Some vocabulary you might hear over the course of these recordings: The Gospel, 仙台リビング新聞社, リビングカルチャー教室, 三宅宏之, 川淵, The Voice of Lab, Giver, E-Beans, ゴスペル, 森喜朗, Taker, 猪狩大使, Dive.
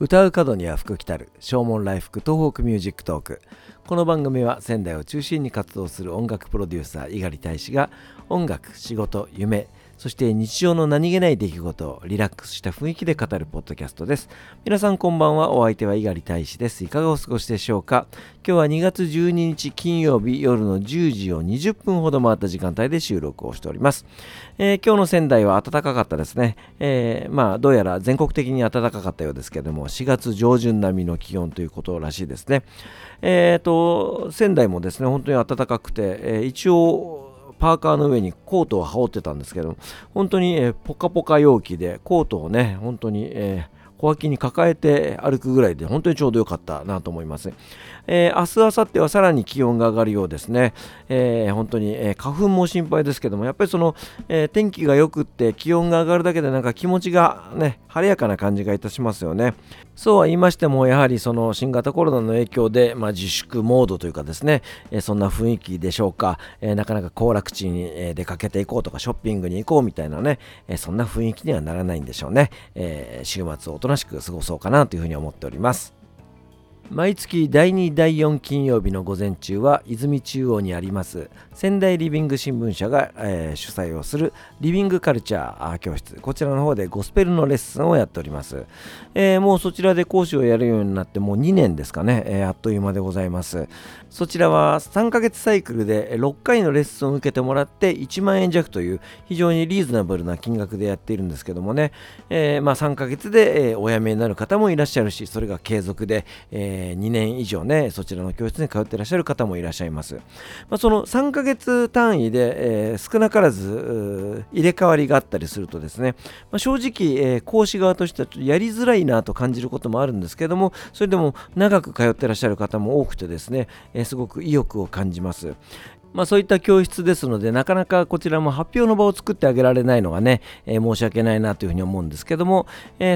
歌う角には福来たる正門来福東北ミュージックトーク。この番組は仙台を中心に活動する音楽プロデューサー猪狩大使が音楽、仕事、夢、そして日常の何気ない出来事をリラックスした雰囲気で語るポッドキャストです。皆さんこんばんは。お相手は猪狩大使です。いかがお過ごしでしょうか。今日は2月12日金曜日夜の10時を20分ほど回った時間帯で収録をしております。今日の仙台は暖かかったですね。どうやら全国的に暖かかったようですけれども、4月上旬並みの気温ということらしいですね。仙台もですね本当に暖かくて、一応パーカーの上にコートを羽織ってたんですけど、本当に、ポカポカ陽気でコートをね本当に、小脇に抱えて歩くぐらいで本当にちょうど良かったなと思います。明日明後日はさらに気温が上がるようですね。本当に、花粉も心配ですけども、やっぱりその、天気が良くって気温が上がるだけでなんか気持ちがね晴れやかな感じがいたしますよね。そうは言いましても、やはりその新型コロナの影響で、自粛モードというかですね、そんな雰囲気でしょうか。なかなか行楽地に出かけていこうとかショッピングに行こうみたいなね、そんな雰囲気にはならないんでしょうね。週末おとなしく過ごそうかなというふうに思っております。毎月第2第4金曜日の午前中は泉中央にあります仙台リビング新聞社が、主催をするリビングカルチャー教室、こちらの方でゴスペルのレッスンをやっております。もうそちらで講師をやるようになってもう2年ですかね、あっという間でございます。そちらは3ヶ月サイクルで6回のレッスンを受けてもらって1万円弱という非常にリーズナブルな金額でやっているんですけどもね、3ヶ月で、お辞めになる方もいらっしゃるし、それが継続で、2年以上ねそちらの教室に通っていらっしゃる方もいらっしゃいます。その3ヶ月単位で、少なからず入れ替わりがあったりするとですね、正直、講師側としてはちょっとやりづらいなと感じることもあるんですけども、それでも長く通っていらっしゃる方も多くてですね、すごく意欲を感じます。そういった教室ですので、なかなかこちらも発表の場を作ってあげられないのがね、申し訳ないなというふうに思うんですけども、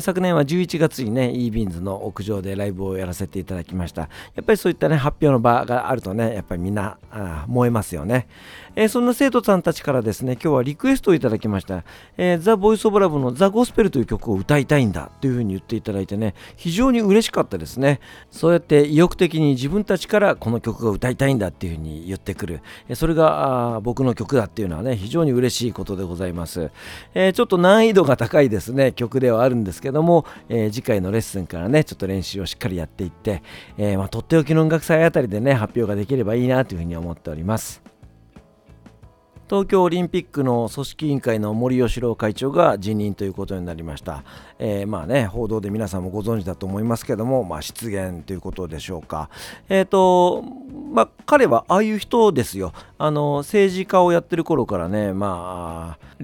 昨年は11月にね E-Beans の屋上でライブをやらせていただきました。やっぱりそういったね発表の場があるとね、やっぱりみんな燃えますよね。そんな生徒さんたちからですね今日はリクエストをいただきました。The Voice of Lab の The Gospel という曲を歌いたいんだというふうに言っていただいてね、非常に嬉しかったですね。そうやって意欲的に自分たちからこの曲が歌いたいんだっていうふうに言ってくる、それが僕の曲だっていうのはね非常に嬉しいことでございます。ちょっと難易度が高いですね曲ではあるんですけども、次回のレッスンからねちょっと練習をしっかりやっていって、とっておきの音楽祭あたりでね発表ができればいいなというふうに思っております。東京オリンピックの組織委員会の森喜朗会長が辞任ということになりました。報道で皆さんもご存知だと思いますけども、失言ということでしょうか。彼はああいう人ですよ。政治家をやってる頃からね、リ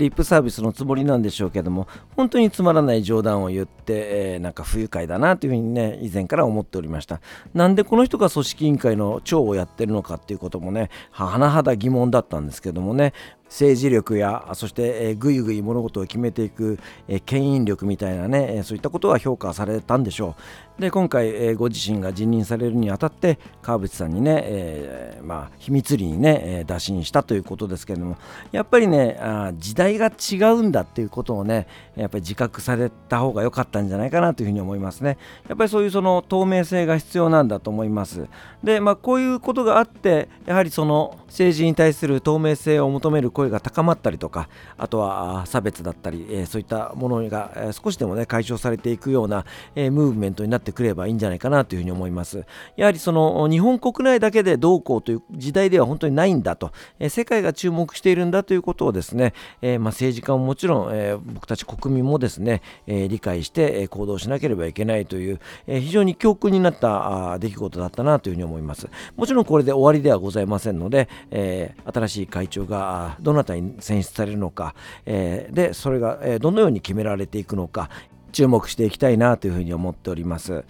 ップサービスのつもりなんでしょうけども、本当につまらない冗談を言って、なんか不愉快だなというふうにね以前から思っておりました。なんでこの人が組織委員会の長をやってるのかっていうこともね、甚だ疑問だったんですけどもね。政治力やそしてぐいぐい物事を決めていく牽引力みたいなねそういったことは評価されたんでしょう。で今回ご自身が辞任されるにあたって川淵さんにね、秘密裏にね打診したということですけれども、やっぱりね時代が違うんだっていうことをねやっぱり自覚された方が良かったんじゃないかなというふうに思いますね。やっぱりそういうその透明性が必要なんだと思います。でこういうことがあってやはりその政治に対する透明性を求める声が高まったりとか、あとは差別だったり、そういったものが少しでもね解消されていくようなムーブメントになってくればいいんじゃないかなというふうに思います。やはりその日本国内だけでどうこうという時代では本当にないんだと、世界が注目しているんだということをですね、政治家ももちろん、僕たち国民もですね、理解して行動しなければいけないという、非常に教訓になった出来事だったなというふうに思います。もちろんこれで終わりではございませんので、新しい会長がどなたに選出されるのか、でそれがどのように決められていくのか注目していきたいなというふうに思っております。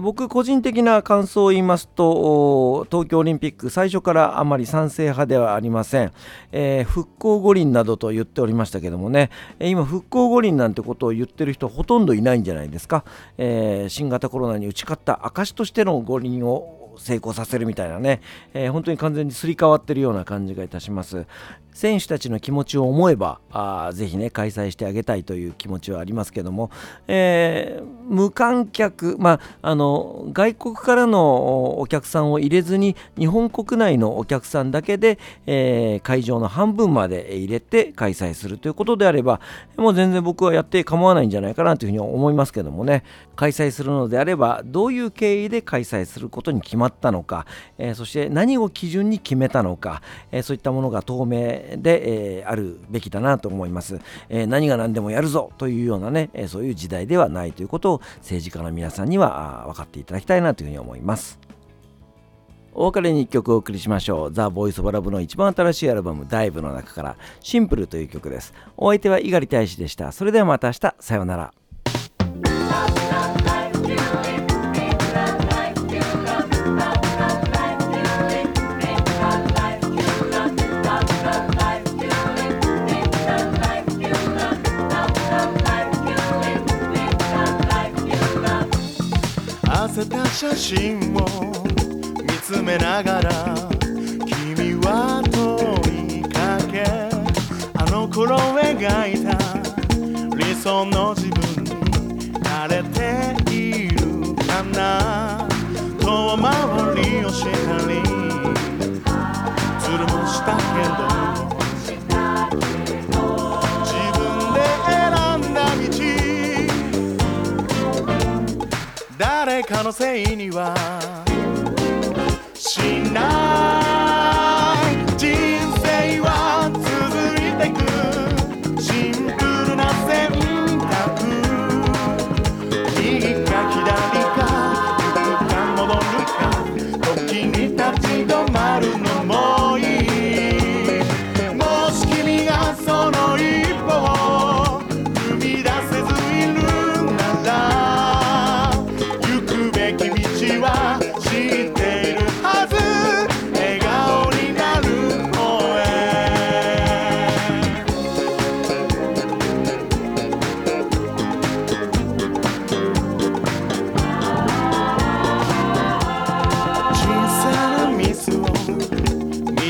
僕個人的な感想を言いますと、東京オリンピック最初からあまり賛成派ではありません。復興五輪などと言っておりましたけどもね、今復興五輪なんてことを言ってる人ほとんどいないんじゃないですか。新型コロナに打ち勝った証としての五輪を成功させるみたいなね、本当に完全にすり替わってるような感じがいたします。選手たちの気持ちを思えばぜひね開催してあげたいという気持ちはありますけども、無観客、外国からのお客さんを入れずに日本国内のお客さんだけで、会場の半分まで入れて開催するということであればもう全然僕はやって構わないんじゃないかなというふうに思いますけどもね。開催するのであればどういう経緯で開催することに決まったのか、そして何を基準に決めたのか、そういったものが透明で、あるべきだなと思います。何が何でもやるぞというようなね、そういう時代ではないということを政治家の皆さんには分かっていただきたいなというふうに思います。お別れに1曲お送りしましょう。The Voice of Lab の一番新しいアルバム Dive の中からシンプルという曲です。お相手は猪狩大使でした。それではまた明日、さようなら。見せた写真を見つめながら君は問いかけ、あの頃描いた理想の自分に慣れているかな。遠回りをしたりつるもしたけど自分で選んだ道、誰かのせいにはしない。人生は続いてくシンプルな選択、右か左か行くか戻るか、時に立ち止まるのもいい。もし君がその一歩を踏み出せずいるなら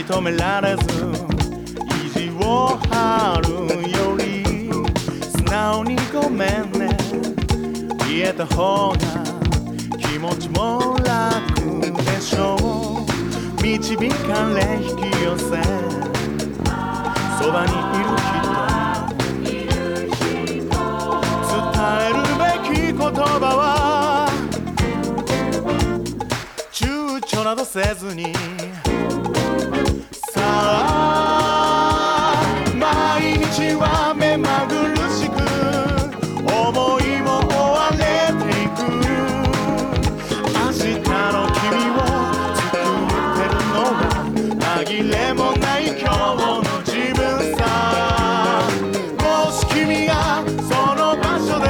止められず意地を張るより素直にごめんね言えた方が気持ちも楽でしょう。導かれ引き寄せそばにいる人、伝えるべき言葉は躊躇などせずに毎日は目まぐるしく思いも追われていく、明日の君を作ってるのは紛れもない今日の自分さ。もし君がその場所で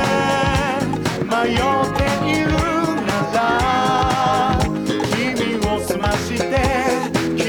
迷っているなら君を澄まして迷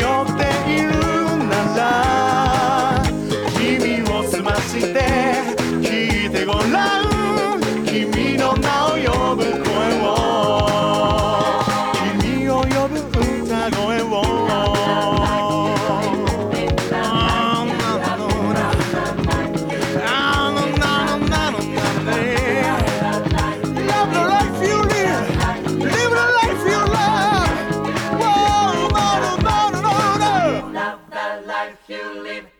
って life you live